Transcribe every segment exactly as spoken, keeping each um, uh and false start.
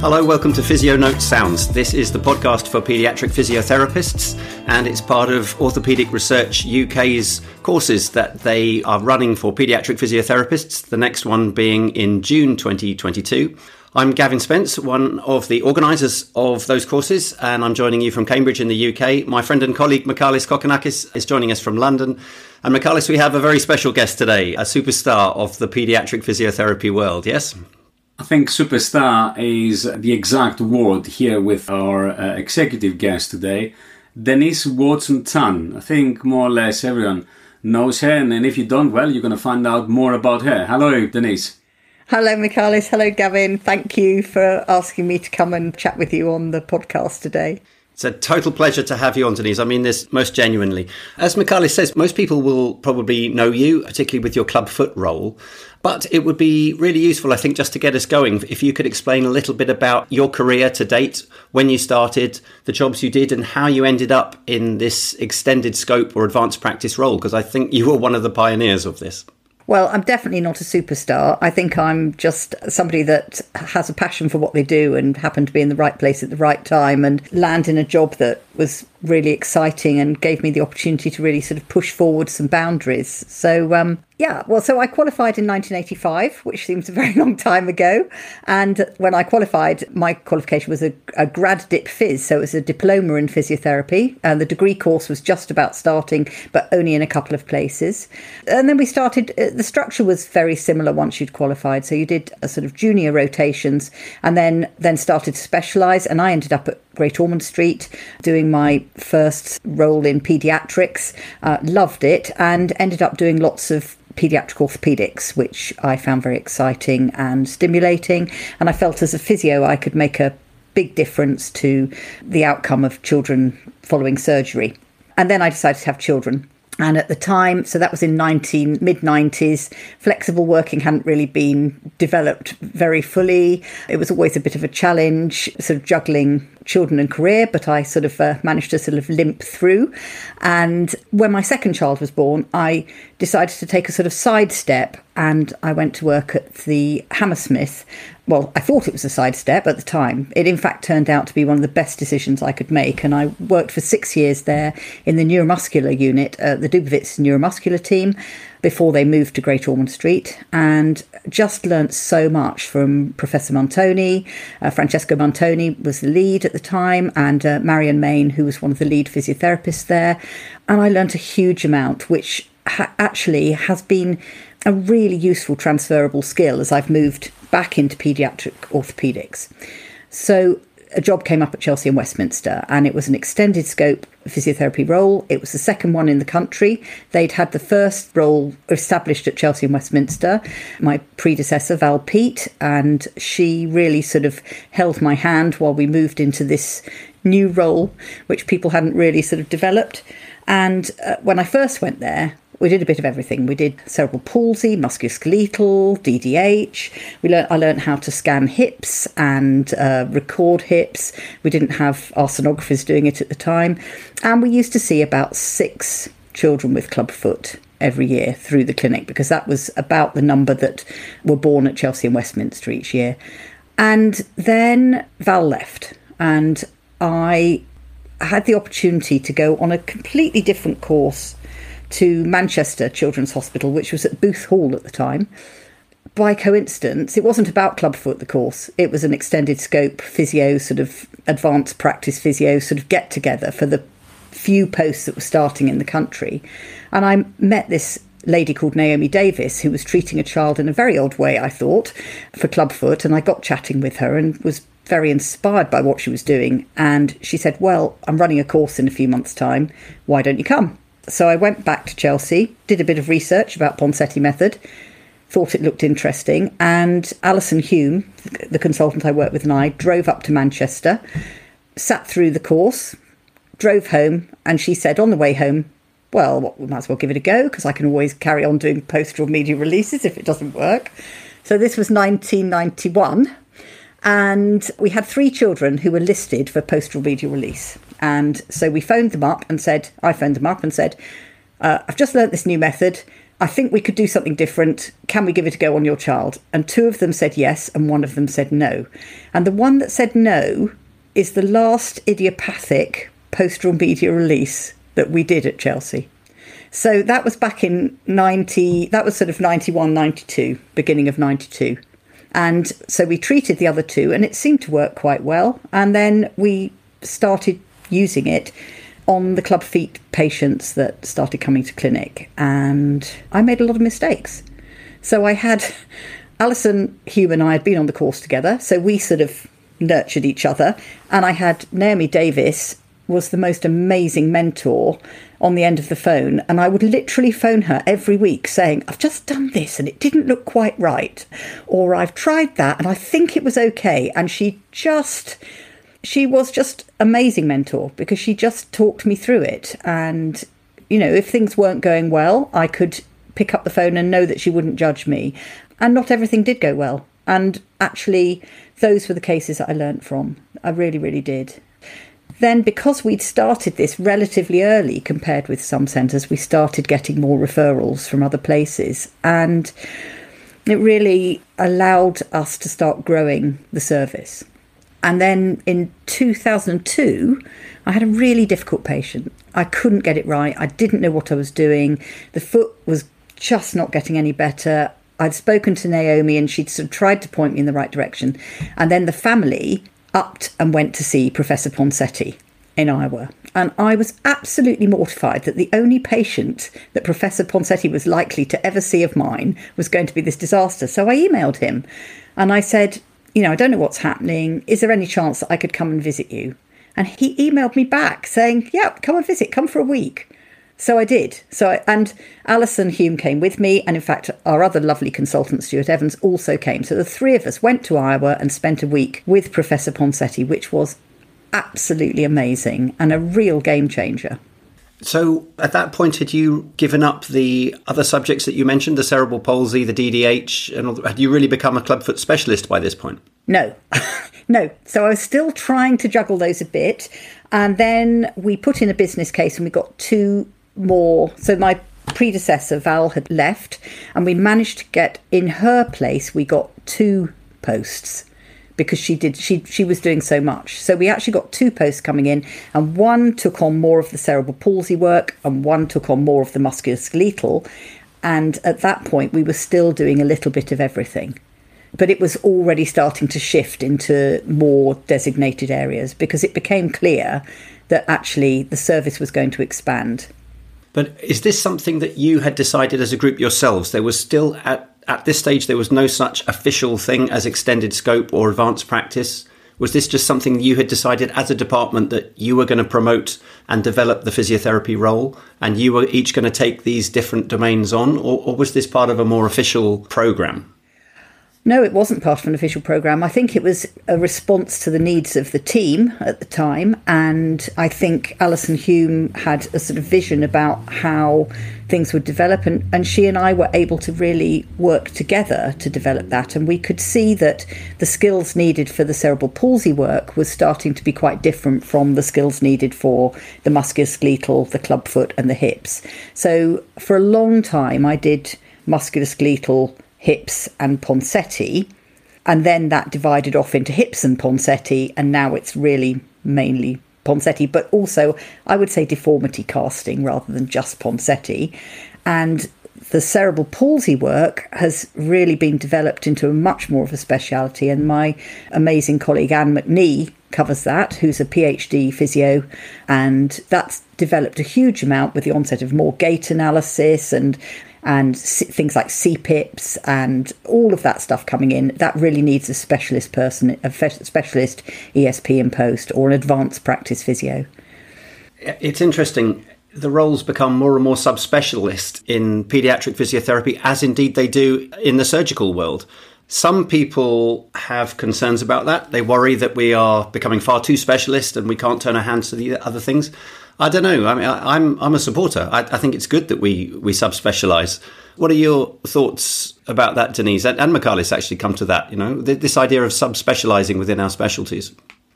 Hello, welcome to PhysioNote Sounds. This is the podcast for paediatric physiotherapists, and it's part of Orthopaedic Research U K's courses that they are running for paediatric physiotherapists, the next one being in June twenty twenty-two. I'm Gavin Spence, one of the organisers of those courses, and I'm joining you from Cambridge in the U K. My friend and colleague Michalis Kokkinakis is joining us from London. And Michalis, we have a very special guest today, a superstar of the paediatric physiotherapy world, yes? I think superstar is the exact word here with our uh, executive guest today, Denise Watson-Tann. I think more or less everyone knows her, and if you don't, well, you're going to find out more about her. Hello, Denise. Hello, Michalis. Hello, Gavin. Thank you for asking me to come and chat with you on the podcast today. It's a total pleasure to have you on, Denise. I mean this most genuinely. As Michalis says, most people will probably know you, particularly with your clubfoot role. But it would be really useful, I think, just to get us going, if you could explain a little bit about your career to date, when you started, the jobs you did, and how you ended up in this extended scope or advanced practice role, because I think you were one of the pioneers of this. Well, I'm definitely not a superstar. I think I'm just somebody that has a passion for what they do and happened to be in the right place at the right time and land in a job that was really exciting and gave me the opportunity to really sort of push forward some boundaries. So, um, yeah, well, so I qualified in nineteen eighty-five, which seems a very long time ago. And when I qualified, my qualification was a, a grad dip phys. So it was a diploma in physiotherapy. And the degree course was just about starting, but only in a couple of places. And then we started, the structure was very similar once you'd qualified. So you did a sort of junior rotations and then, then started to specialise. And I ended up at Great Ormond Street doing my first role in paediatrics, uh, loved it, and ended up doing lots of paediatric orthopaedics, which I found very exciting and stimulating. And I felt as a physio I could make a big difference to the outcome of children following surgery. And then I decided to have children. And at the time, so that was in nineteen mid nineties, flexible working hadn't really been developed very fully. It was always a bit of a challenge, sort of juggling children and career, but I sort of uh, managed to sort of limp through. And when my second child was born, I decided to take a sort of sidestep, and I went to work at the Hammersmith. Well, I thought it was a sidestep at the time. It, in fact, turned out to be one of the best decisions I could make. And I worked for six years there in the neuromuscular unit, uh, the Dubovitz neuromuscular team, before they moved to Great Ormond Street, and just learnt so much from Professor Muntoni. Uh, Francesco Muntoni was the lead at the time, and uh, Marion Main, who was one of the lead physiotherapists there. And I learnt a huge amount, which ha- actually has been a really useful transferable skill as I've moved back into paediatric orthopaedics. So a job came up at Chelsea and Westminster, and it was an extended scope physiotherapy role. It was the second one in the country. They'd had the first role established at Chelsea and Westminster, my predecessor, Val Pete, and she really sort of held my hand while we moved into this new role, which people hadn't really sort of developed. And uh, when I first went there, we did a bit of everything. We did cerebral palsy, musculoskeletal, D G H. We learned, I learned how to scan hips and uh, record hips. We didn't have our sonographers doing it at the time. And we used to see about six children with clubfoot every year through the clinic, because that was about the number that were born at Chelsea and Westminster each year. And then Val left, and I had the opportunity to go on a completely different course to Manchester Children's Hospital, which was at Booth Hall at the time. By coincidence, it wasn't about clubfoot, the course. It was an extended scope physio, sort of advanced practice physio, sort of get together for the few posts that were starting in the country. And I met this lady called Naomi Davis, who was treating a child in a very odd way, I thought, for clubfoot. And I got chatting with her and was very inspired by what she was doing. And she said, well, I'm running a course in a few months' time. Why don't you come? So I went back to Chelsea, did a bit of research about Ponseti method, thought it looked interesting. And Alison Hume, the consultant I worked with, and I drove up to Manchester, sat through the course, drove home. And she said on the way home, well, we might as well give it a go, because I can always carry on doing poster or media releases if it doesn't work. So this was nineteen ninety-one. And we had three children who were listed for postural media release. And so we phoned them up and said, I phoned them up and said, uh, I've just learnt this new method. I think we could do something different. Can we give it a go on your child? And two of them said yes, and one of them said no. And the one that said no is the last idiopathic postural media release that we did at Chelsea. So that was back in ninety, that was sort of ninety-one, ninety-two, beginning of ninety-two. And so we treated the other two and it seemed to work quite well. And then we started using it on the club feet patients that started coming to clinic. And I made a lot of mistakes. So I had Alison Hume and I had been on the course together. So we sort of nurtured each other. And I had Naomi Davis was the most amazing mentor on the end of the phone. And I would literally phone her every week saying, I've just done this and it didn't look quite right. Or I've tried that and I think it was okay. And she just... She was just an amazing mentor because she just talked me through it. And, you know, if things weren't going well, I could pick up the phone and know that she wouldn't judge me. And not everything did go well. And actually, those were the cases that I learned from. I really, really did. Then because we'd started this relatively early compared with some centres, we started getting more referrals from other places. And it really allowed us to start growing the service. And then in two thousand two, I had a really difficult patient. I couldn't get it right. I didn't know what I was doing. The foot was just not getting any better. I'd spoken to Naomi and she'd sort of tried to point me in the right direction. And then the family upped and went to see Professor Ponseti in Iowa. And I was absolutely mortified that the only patient that Professor Ponseti was likely to ever see of mine was going to be this disaster. So I emailed him and I said, you know, I don't know what's happening. Is there any chance that I could come and visit you? And he emailed me back saying, yeah, come and visit, come for a week. So I did. So I, and Alison Hume came with me. And in fact, our other lovely consultant, Stuart Evans, also came. So the three of us went to Iowa and spent a week with Professor Ponseti, which was absolutely amazing and a real game changer. So at that point, had you given up the other subjects that you mentioned, the cerebral palsy, the D G H, and all the, had you really become a clubfoot specialist by this point? No, no. So I was still trying to juggle those a bit. And then we put in a business case and we got two more. So my predecessor, Val, had left and we managed to get in her place. We got two posts because she did she she was doing so much. So we actually got two posts coming in, and one took on more of the cerebral palsy work and one took on more of the musculoskeletal. And at that point we were still doing a little bit of everything, but it was already starting to shift into more designated areas because it became clear that actually the service was going to expand. But is this something that you had decided as a group yourselves? There was still at At this stage, there was no such official thing as extended scope or advanced practice. Was this just something you had decided as a department that you were going to promote and develop the physiotherapy role and you were each going to take these different domains on? Or, or was this part of a more official programme? No, it wasn't part of an official programme. I think it was a response to the needs of the team at the time. And I think Alison Hume had a sort of vision about how things would develop, and, and she and I were able to really work together to develop that. And we could see that the skills needed for the cerebral palsy work was starting to be quite different from the skills needed for the musculoskeletal, the clubfoot and the hips. So for a long time I did musculoskeletal, hips and Ponseti, and then that divided off into hips and Ponseti, and now it's really mainly Ponseti, but also I would say deformity casting rather than just Ponseti. And the cerebral palsy work has really been developed into a much more of a speciality, and my amazing colleague Anne McNee covers that, who's a PhD physio, and that's developed a huge amount with the onset of more gait analysis and and things like C P I P S and all of that stuff coming in. That really needs a specialist person, a specialist E S P in post or an advanced practice physio. It's interesting. The roles become more and more subspecialist in paediatric physiotherapy, as indeed they do in the surgical world. Some people have concerns about that. They worry that we are becoming far too specialist and we can't turn our hands to the other things. I don't know. I mean, I, I'm I'm a supporter. I, I think it's good that we we subspecialise. What are your thoughts about that, Denise? And, and Michalis actually come to that, you know, th- this idea of subspecialising within our specialties.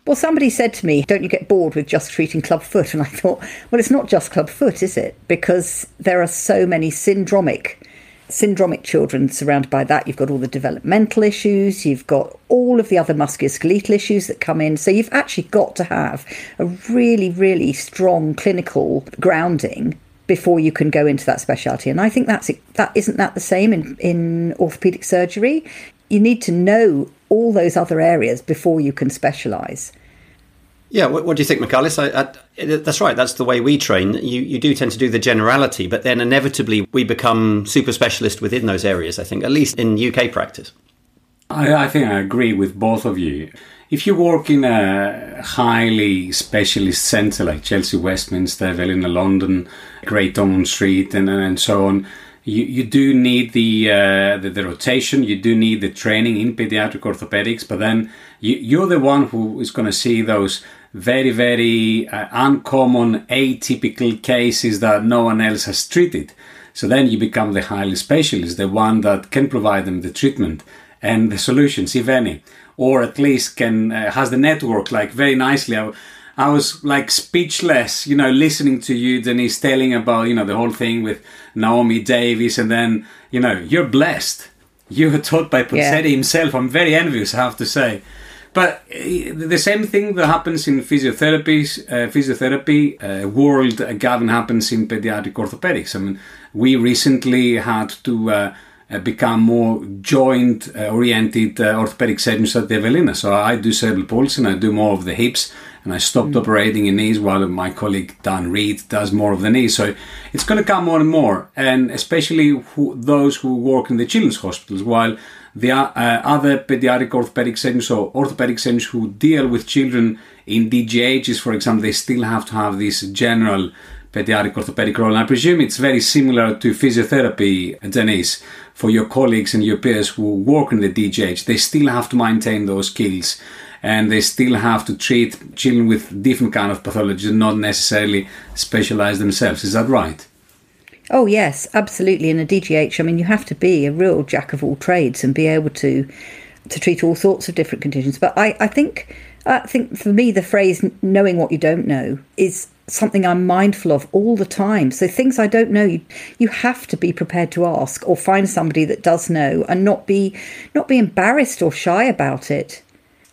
Well, somebody said to me, don't you get bored with just treating clubfoot? And I thought, well, it's not just clubfoot, is it? Because there are so many syndromic syndromic children, surrounded by that, you've got all the developmental issues, you've got all of the other musculoskeletal issues that come in. So you've actually got to have a really, really strong clinical grounding before you can go into that speciality. And I think that's that isn't that the same in, in orthopaedic surgery? You need to know all those other areas before you can specialise. Yeah, what, what do you think, Michalis? I, I, that's right. That's the way we train. You you do tend to do the generality, but then inevitably we become super specialist within those areas, I think, at least in U K practice. I, I think I agree with both of you. If you work in a highly specialist centre like Chelsea, Westminster, Evelina, London, Great Ormond Street, and, and so on, you, you do need the, uh, the the rotation, you do need the training in paediatric orthopaedics, but then you, you're the one who is going to see those very, very uh, uncommon, atypical cases that no one else has treated. So then you become the highly specialist, the one that can provide them the treatment and the solutions, if any, or at least can uh, has the network, like, very nicely. I, I was, like, speechless, you know, listening to you, Denise, telling about, you know, the whole thing with Naomi Davis, and then, you know, you're blessed. You were taught by Ponseti yeah. himself. I'm very envious, I have to say. But the same thing that happens in physiotherapies, uh, physiotherapy uh, world, uh, Gavin, happens in pediatric orthopedics. I mean, we recently had to uh, become more joint-oriented uh, orthopedic surgeons at the Evelina. So I do cerebral palsy and I do more of the hips, and I stopped mm-hmm. operating in knees, while my colleague Dan Reed does more of the knees. So it's going to come more and more, and especially who, those who work in the children's hospitals, while the uh, other pediatric orthopedic surgeons or orthopedic surgeons who deal with children in D G Hs, for example, they still have to have this general pediatric orthopedic role. And I presume it's very similar to physiotherapy, Denise, for your colleagues and your peers who work in the D G H. They still have to maintain those skills, and they still have to treat children with different kind of pathologies and not necessarily specialise themselves. Is that right? Oh, yes, absolutely. In a D G H, I mean, you have to be a real jack of all trades and be able to to treat all sorts of different conditions. But I, I think I think for me, the phrase knowing what you don't know is something I'm mindful of all the time. So things I don't know, you, you have to be prepared to ask or find somebody that does know, and not be not be embarrassed or shy about it.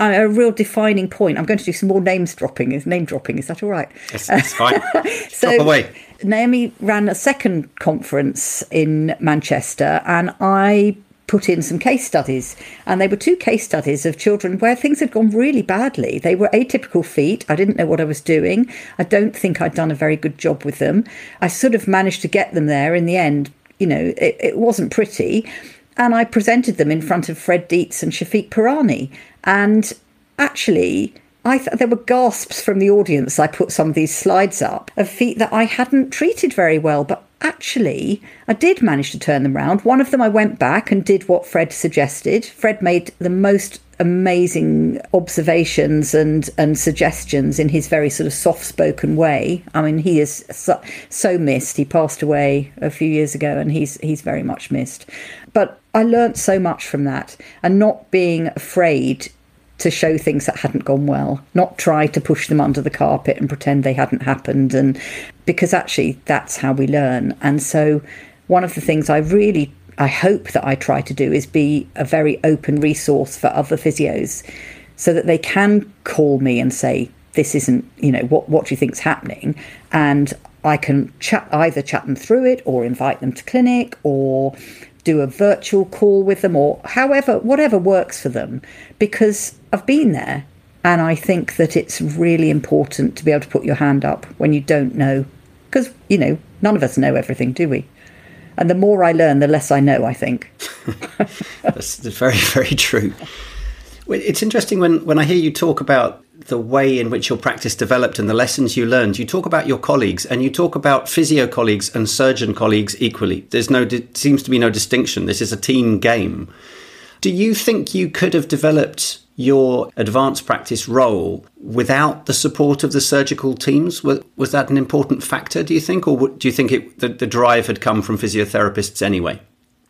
A real defining point. I'm going to do some more names dropping. Is name dropping? Is that all right? Yes, it's fine. So drop away. Naomi ran a second conference in Manchester, and I put in some case studies, and they were two case studies of children where things had gone really badly. They were atypical feet. I didn't know what I was doing. I don't think I'd done a very good job with them. I sort of managed to get them there in the end. You know, it, it wasn't pretty. And I presented them in front of Fred Dietz and Shafiq Pirani. And actually, I th- there were gasps from the audience. I put some of these slides up of feet that I hadn't treated very well. But actually, I did manage to turn them round. One of them, I went back and did what Fred suggested. Fred made the most amazing observations and, and suggestions in his very sort of soft-spoken way. I mean, he is so, so missed. He passed away a few years ago, and he's he's very much missed. But I learnt so much from that, and not being afraid to show things that hadn't gone well, not try to push them under the carpet and pretend they hadn't happened, and because actually that's how we learn. And so one of the things I really, I hope that I try to do is be a very open resource for other physios, so that they can call me and say, this isn't, you know, what, what do you think's happening? And I can chat, either chat them through it, or invite them to clinic, or do a virtual call with them, or however, whatever works for them, because I've been there, and I think that it's really important to be able to put your hand up when you don't know, because, you know, none of us know everything, do we? And the more I learn, the less I know, I think. That's very, very true. It's interesting when, when I hear you talk about the way in which your practice developed and the lessons you learned. You talk about your colleagues, and you talk about physio colleagues and surgeon colleagues equally. There's no, there seems to be no distinction. This is a team game. Do you think you could have developed your advanced practice role without the support of the surgical teams? Was, was that an important factor, do you think? Or do you think it, the, the drive had come from physiotherapists anyway?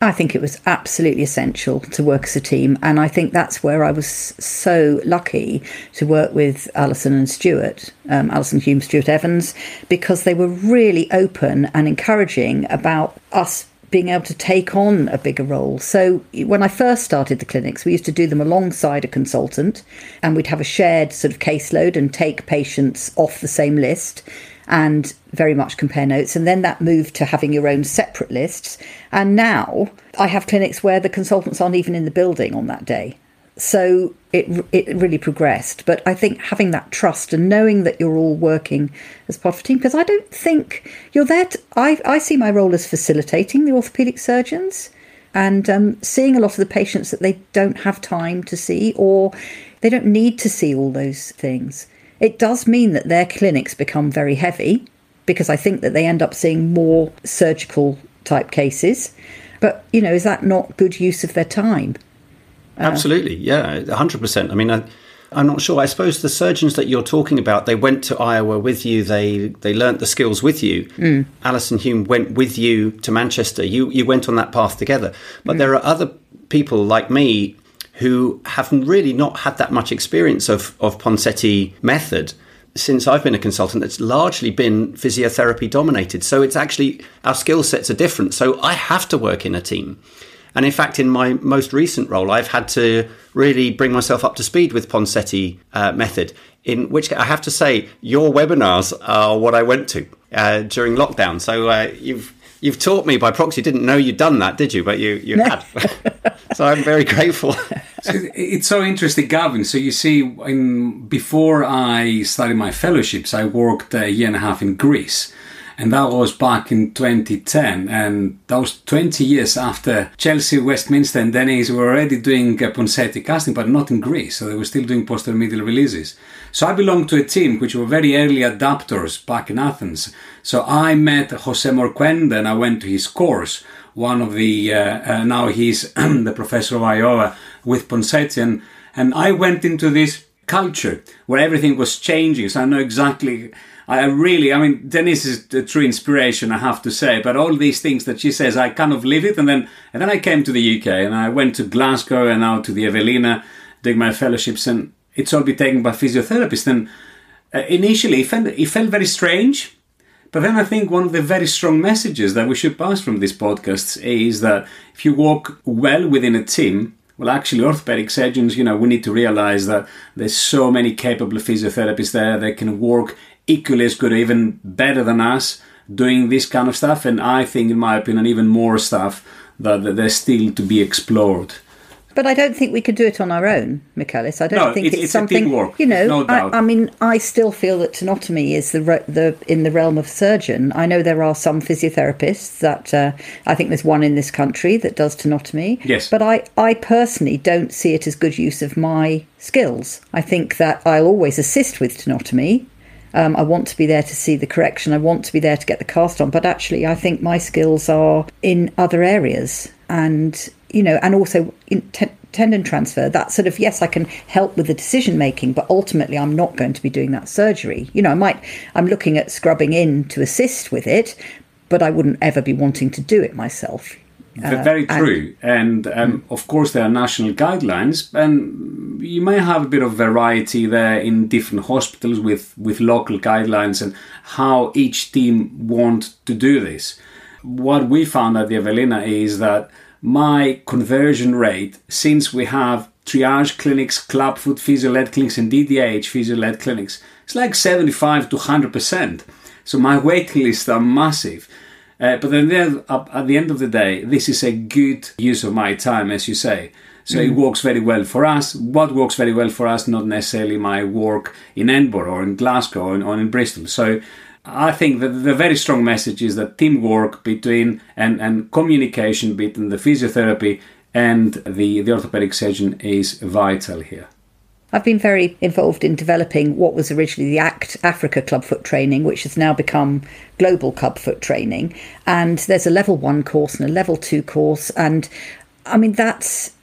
I think it was absolutely essential to work as a team. And I think that's where I was so lucky to work with Alison and Stuart, um, Alison Hume, Stuart Evans, because they were really open and encouraging about us being able to take on a bigger role. So when I first started the clinics, we used to do them alongside a consultant, and we'd have a shared sort of caseload and take patients off the same list and very much compare notes. And then that moved to having your own separate lists. And now I have clinics where the consultants aren't even in the building on that day. So it it really progressed. But I think having that trust and knowing that you're all working as part of a team, because I don't think you're there. To, I, I see my role as facilitating the orthopaedic surgeons and um, seeing a lot of the patients that they don't have time to see, or they don't need to see all those things. It does mean that their clinics become very heavy, because I think that they end up seeing more surgical type cases. But, you know, is that not good use of their time? Absolutely, yeah, one hundred percent. I mean, I, I'm not sure. I suppose the surgeons that you're talking about, they went to Iowa with you. They they learnt the skills with you. Mm. Alison Hume went with you to Manchester. You, you went on that path together. But mm. there are other people like me who have really not had that much experience of, of Ponseti method. Since I've been a consultant, it's largely been physiotherapy dominated. So it's actually, our skill sets are different. So I have to work in a team. And in fact, in my most recent role, I've had to really bring myself up to speed with Ponseti uh, method, in which I have to say your webinars are what I went to uh, during lockdown. So uh, you've you've taught me by proxy. Didn't know you'd done that, did you? But you, you had. So I'm very grateful. So it's so interesting, Gavin. So you see, in, before I started my fellowships, I worked a year and a half in Greece. And that was back in twenty ten, and that was twenty years after Chelsea, Westminster and Denise were already doing uh, Ponseti casting, but not in Greece, so they were still doing posterior medial releases. So I belonged to a team which were very early adapters back in Athens. So I met Jose Morquenda and I went to his course, one of the, uh, uh, now he's the professor of Iowa with Ponseti, and, and I went into this culture where everything was changing, so I know exactly... I really, I mean, Denise is a true inspiration, I have to say, but all these things that she says, I kind of live it. And then and then I came to the U K and I went to Glasgow and now to the Evelina doing my fellowships, and it's all been taken by physiotherapists. And uh, initially it felt, it felt very strange, but then I think one of the very strong messages that we should pass from these podcasts is that if you work well within a team, well, actually, orthopedic surgeons, you know, we need to realise that there's so many capable physiotherapists there that can work equally as good, even better than us, doing this kind of stuff. And I think, in my opinion, even more stuff that, that there's still to be explored. But I don't think we could do it on our own, Michalis. I don't no, think it's, it's, it's something, teamwork, you know, no doubt. I, I mean, I still feel that tenotomy is the re- the in the realm of surgeon. I know there are some physiotherapists that uh, I think there's one in this country that does tenotomy. Yes. But I, I personally don't see it as good use of my skills. I think that I'll always assist with tenotomy. Um, I want to be there to see the correction. I want to be there to get the cast on. But actually, I think my skills are in other areas. And, you know, and also in t- tendon transfer, that sort of, yes, I can help with the decision making, but ultimately I'm not going to be doing that surgery. You know, I might, I'm looking at scrubbing in to assist with it, but I wouldn't ever be wanting to do it myself. Uh, Very true. And, and um, mm. of course, there are national guidelines, and you may have a bit of variety there in different hospitals with, with local guidelines and how each team want to do this. What we found at the Evelina is that my conversion rate, since we have triage clinics, clubfoot physio-led clinics and D G H physio-led clinics, it's like seventy-five to one hundred percent. So my waiting lists are massive. Uh, but then there, at the end of the day, this is a good use of my time, as you say. So mm. it works very well for us. What works very well for us, not necessarily my work in Edinburgh or in Glasgow or in, or in Bristol. So I think that the very strong message is that teamwork between and, and communication between the physiotherapy and the, the orthopaedic surgeon is vital here. I've been very involved in developing what was originally the A C T Africa clubfoot training, which has now become Global clubfoot training. And there's a level one course and a level two course. And I mean, that's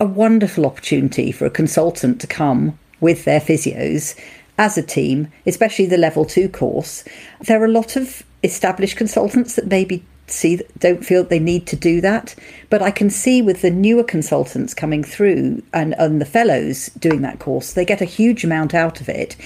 a wonderful opportunity for a consultant to come with their physios as a team, especially the level two course. There are a lot of established consultants that maybe see don't feel they need to do that, but I can see with the newer consultants coming through and, and the fellows doing that course, they get a huge amount out of it.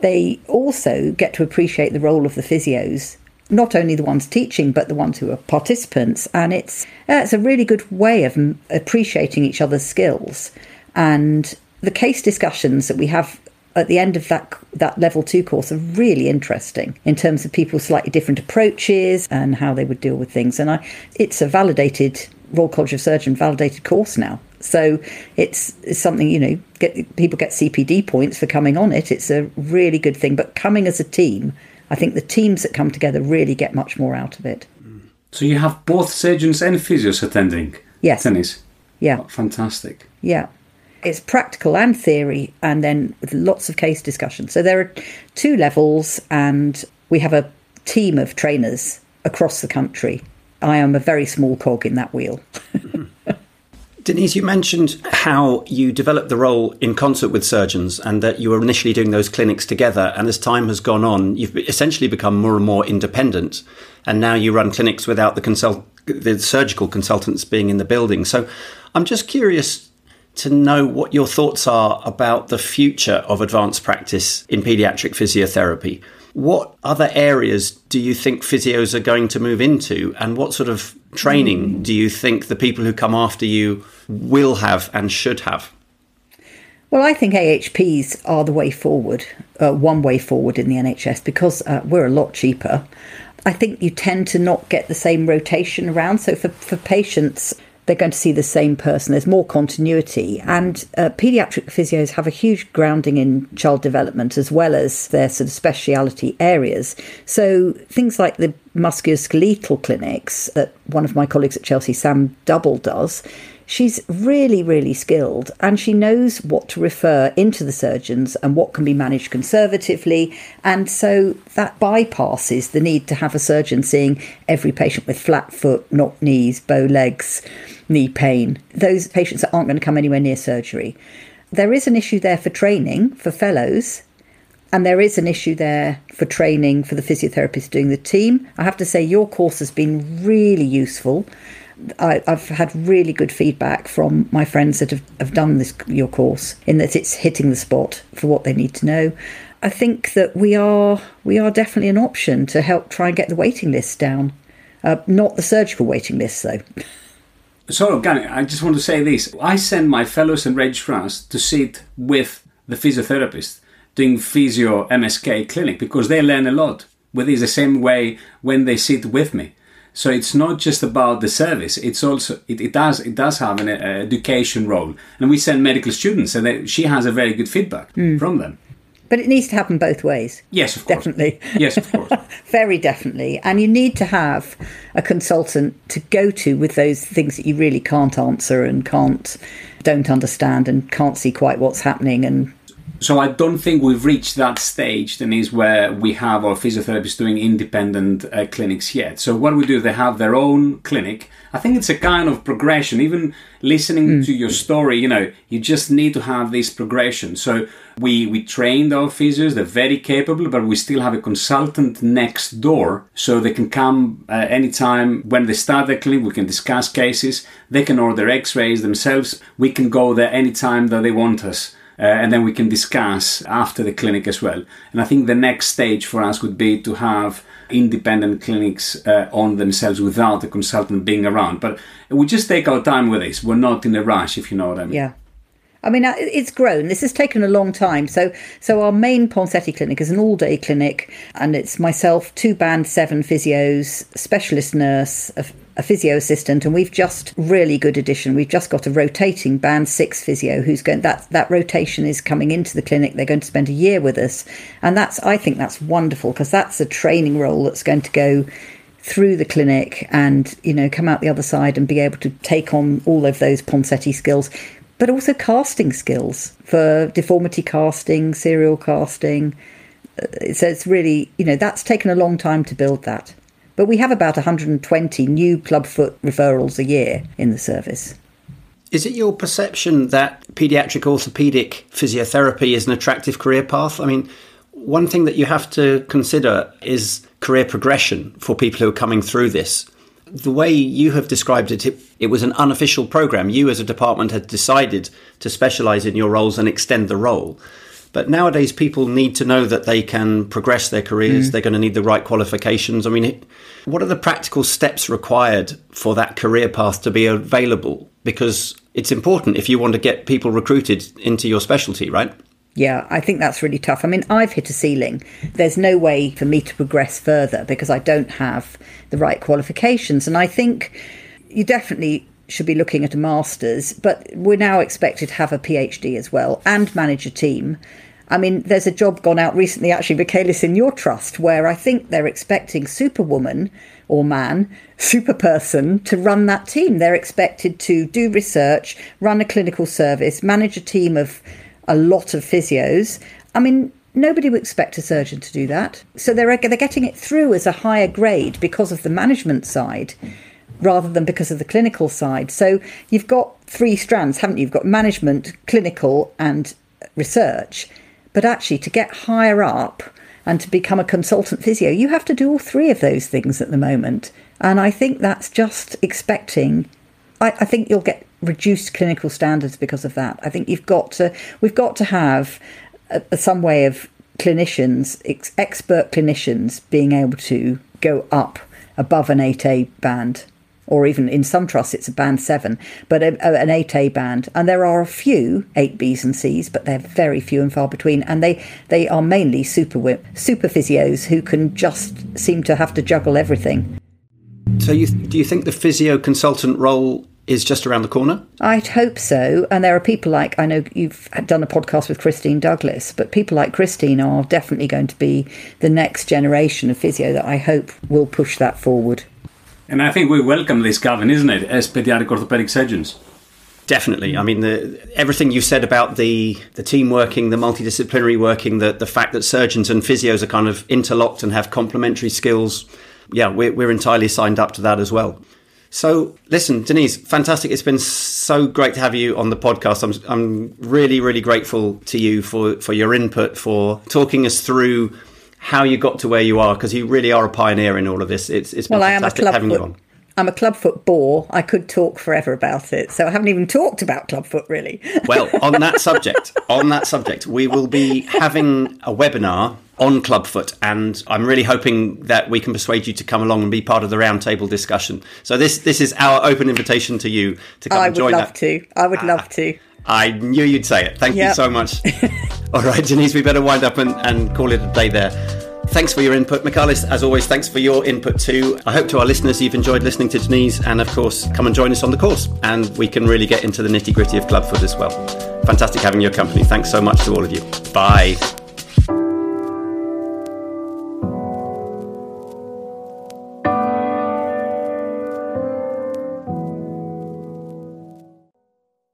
They also get to appreciate the role of the physios not only the ones teaching, but the ones who are participants. And it's, it's a really good way of appreciating each other's skills. And the case discussions that we have at the end of that that level two course are really interesting in terms of people's slightly different approaches and how they would deal with things. And I, it's a validated, Royal College of Surgeon validated course now. So it's, it's something, you know, get, people get C P D points for coming on it. It's a really good thing. But coming as a team, I think the teams that come together really get much more out of it. So you have both surgeons and physios attending? Yes. Tennis? Yeah. Fantastic. Yeah. It's practical and theory, and then with lots of case discussion. So there are two levels, and we have a team of trainers across the country. I am a very small cog in that wheel. Denise, you mentioned how you developed the role in concert with surgeons and that you were initially doing those clinics together. And as time has gone on, you've essentially become more and more independent. And now you run clinics without the consult- the surgical consultants being in the building. So I'm just curious to know what your thoughts are about the future of advanced practice in paediatric physiotherapy. What other areas do you think physios are going to move into, and what sort of training do you think the people who come after you will have and should have? Well, I think A H Ps are the way forward, uh, one way forward in the N H S, because uh, we're a lot cheaper. I think you tend to not get the same rotation around. So for, for patients, they're going to see the same person. There's more continuity. And uh, paediatric physios have a huge grounding in child development as well as their sort of speciality areas. So things like the musculoskeletal clinics that one of my colleagues at Chelsea, Sam Double, does, she's really, really skilled, and she knows what to refer into the surgeons and what can be managed conservatively. And so that bypasses the need to have a surgeon seeing every patient with flat foot, knock knees, bow legs, knee pain, those patients that aren't going to come anywhere near surgery. There is an issue there for training for fellows, and there is an issue there for training for the physiotherapists doing the team. I have to say your course has been really useful. I, I've had really good feedback from my friends that have, have done this your course, in that it's hitting the spot for what they need to know. I think that we are we are definitely an option to help try and get the waiting lists down. Uh, not the surgical waiting list, though. So, Gani, I just want to say this. I send my fellows and registrars to sit with the physiotherapist doing physio M S K clinic, because they learn a lot. But it's the same way when they sit with me. So it's not just about the service. It's also it, it does it does have an uh, education role, and we send medical students, and they, she has a very good feedback mm. from them. But it needs to happen both ways. Yes, of course, definitely. Yes, of course, very definitely. And you need to have a consultant to go to with those things that you really can't answer and can't don't understand and can't see quite what's happening. And so I don't think we've reached that stage, Denise, where we have our physiotherapists doing independent uh, clinics yet. So what we do, they have their own clinic. I think it's a kind of progression. Even listening mm. to your story, you know, you just need to have this progression. So we, we trained our physios. They're very capable, but we still have a consultant next door. So they can come uh, anytime when they start their clinic. We can discuss cases. They can order x-rays themselves. We can go there anytime that they want us. Uh, and then we can discuss after the clinic as well. And I think the next stage for us would be to have independent clinics uh, on themselves without a consultant being around. But we just take our time with this. We're not in a rush, if you know what I mean. Yeah. I mean, it's grown. This has taken a long time. So so our main Ponseti clinic is an all-day clinic, and it's myself, two band seven physios, specialist nurse, a, a physio assistant, and we've just really good addition. We've just got a rotating band six physio who's going, that, that rotation is coming into the clinic. They're going to spend a year with us. And that's, I think that's wonderful, because that's a training role that's going to go through the clinic and, you know, come out the other side and be able to take on all of those Ponseti skills, but also casting skills for deformity casting, serial casting. So it's really, you know, that's taken a long time to build that. But we have about one hundred twenty new clubfoot referrals a year in the service. Is it your perception that paediatric orthopaedic physiotherapy is an attractive career path? I mean, one thing that you have to consider is career progression for people who are coming through this. The way you have described it, it, it was an unofficial program. You as a department had decided to specialise in your roles and extend the role. But nowadays, people need to know that they can progress their careers. Mm. They're going to need the right qualifications. I mean, it, what are the practical steps required for that career path to be available? Because it's important if you want to get people recruited into your specialty, right? Yeah, I think that's really tough. I mean, I've hit a ceiling. There's no way for me to progress further because I don't have the right qualifications. And I think you definitely should be looking at a master's, but we're now expected to have a PhD as well and manage a team. I mean, there's a job gone out recently, actually, Michalis, in your trust, where I think they're expecting superwoman or man, superperson to run that team. They're expected to do research, run a clinical service, manage a team of a lot of physios. I mean, nobody would expect a surgeon to do that. So they're, they're getting it through as a higher grade because of the management side rather than because of the clinical side. So you've got three strands, haven't you? You've got management, clinical and research. But actually to get higher up and to become a consultant physio, you have to do all three of those things at the moment. And I think that's just expecting. I, I think you'll get reduced clinical standards because of that. I think you've got to, we've got to have a, a, some way of clinicians, ex, expert clinicians being able to go up above an eight A band, or even in some trusts it's a band seven, but a, a, an eight A band. And there are a few eight Bs and Cs, but they're very few and far between. And they, they are mainly super, super physios who can just seem to have to juggle everything. So you, do you think the physio consultant role is just around the corner? I'd hope so. And there are people like, I know you've done a podcast with Christine Douglas, but people like Christine are definitely going to be the next generation of physio that I hope will push that forward. And I think we welcome this, Gavin, isn't it, as paediatric orthopaedic surgeons? Definitely. I mean, the, everything you said about the, the team working, the multidisciplinary working, the, the fact that surgeons and physios are kind of interlocked and have complementary skills. Yeah, we're, we're entirely signed up to that as well. So, listen, Denise, fantastic. It's been so great to have you on the podcast. I'm I'm really, really grateful to you for, for your input, for talking us through how you got to where you are, because you really are a pioneer in all of this. It's, it's been well, fantastic having foot, you on. I'm a clubfoot bore. I could talk forever about it. So I haven't even talked about clubfoot, really. Well, on that subject, on that subject, we will be having a webinar on clubfoot, and I'm really hoping that we can persuade you to come along and be part of the roundtable discussion. So this this is our open invitation to you to come I and join that. I would love to. I would ah, love to. I knew you'd say it. Thank yep. you so much. All right, Denise, we better wind up and, and call it a day there. Thanks for your input, Michalis. As always, thanks for your input too. I hope to our listeners you've enjoyed listening to Denise, and of course, come and join us on the course, and we can really get into the nitty-gritty of clubfoot as well. Fantastic having your company. Thanks so much to all of you. Bye.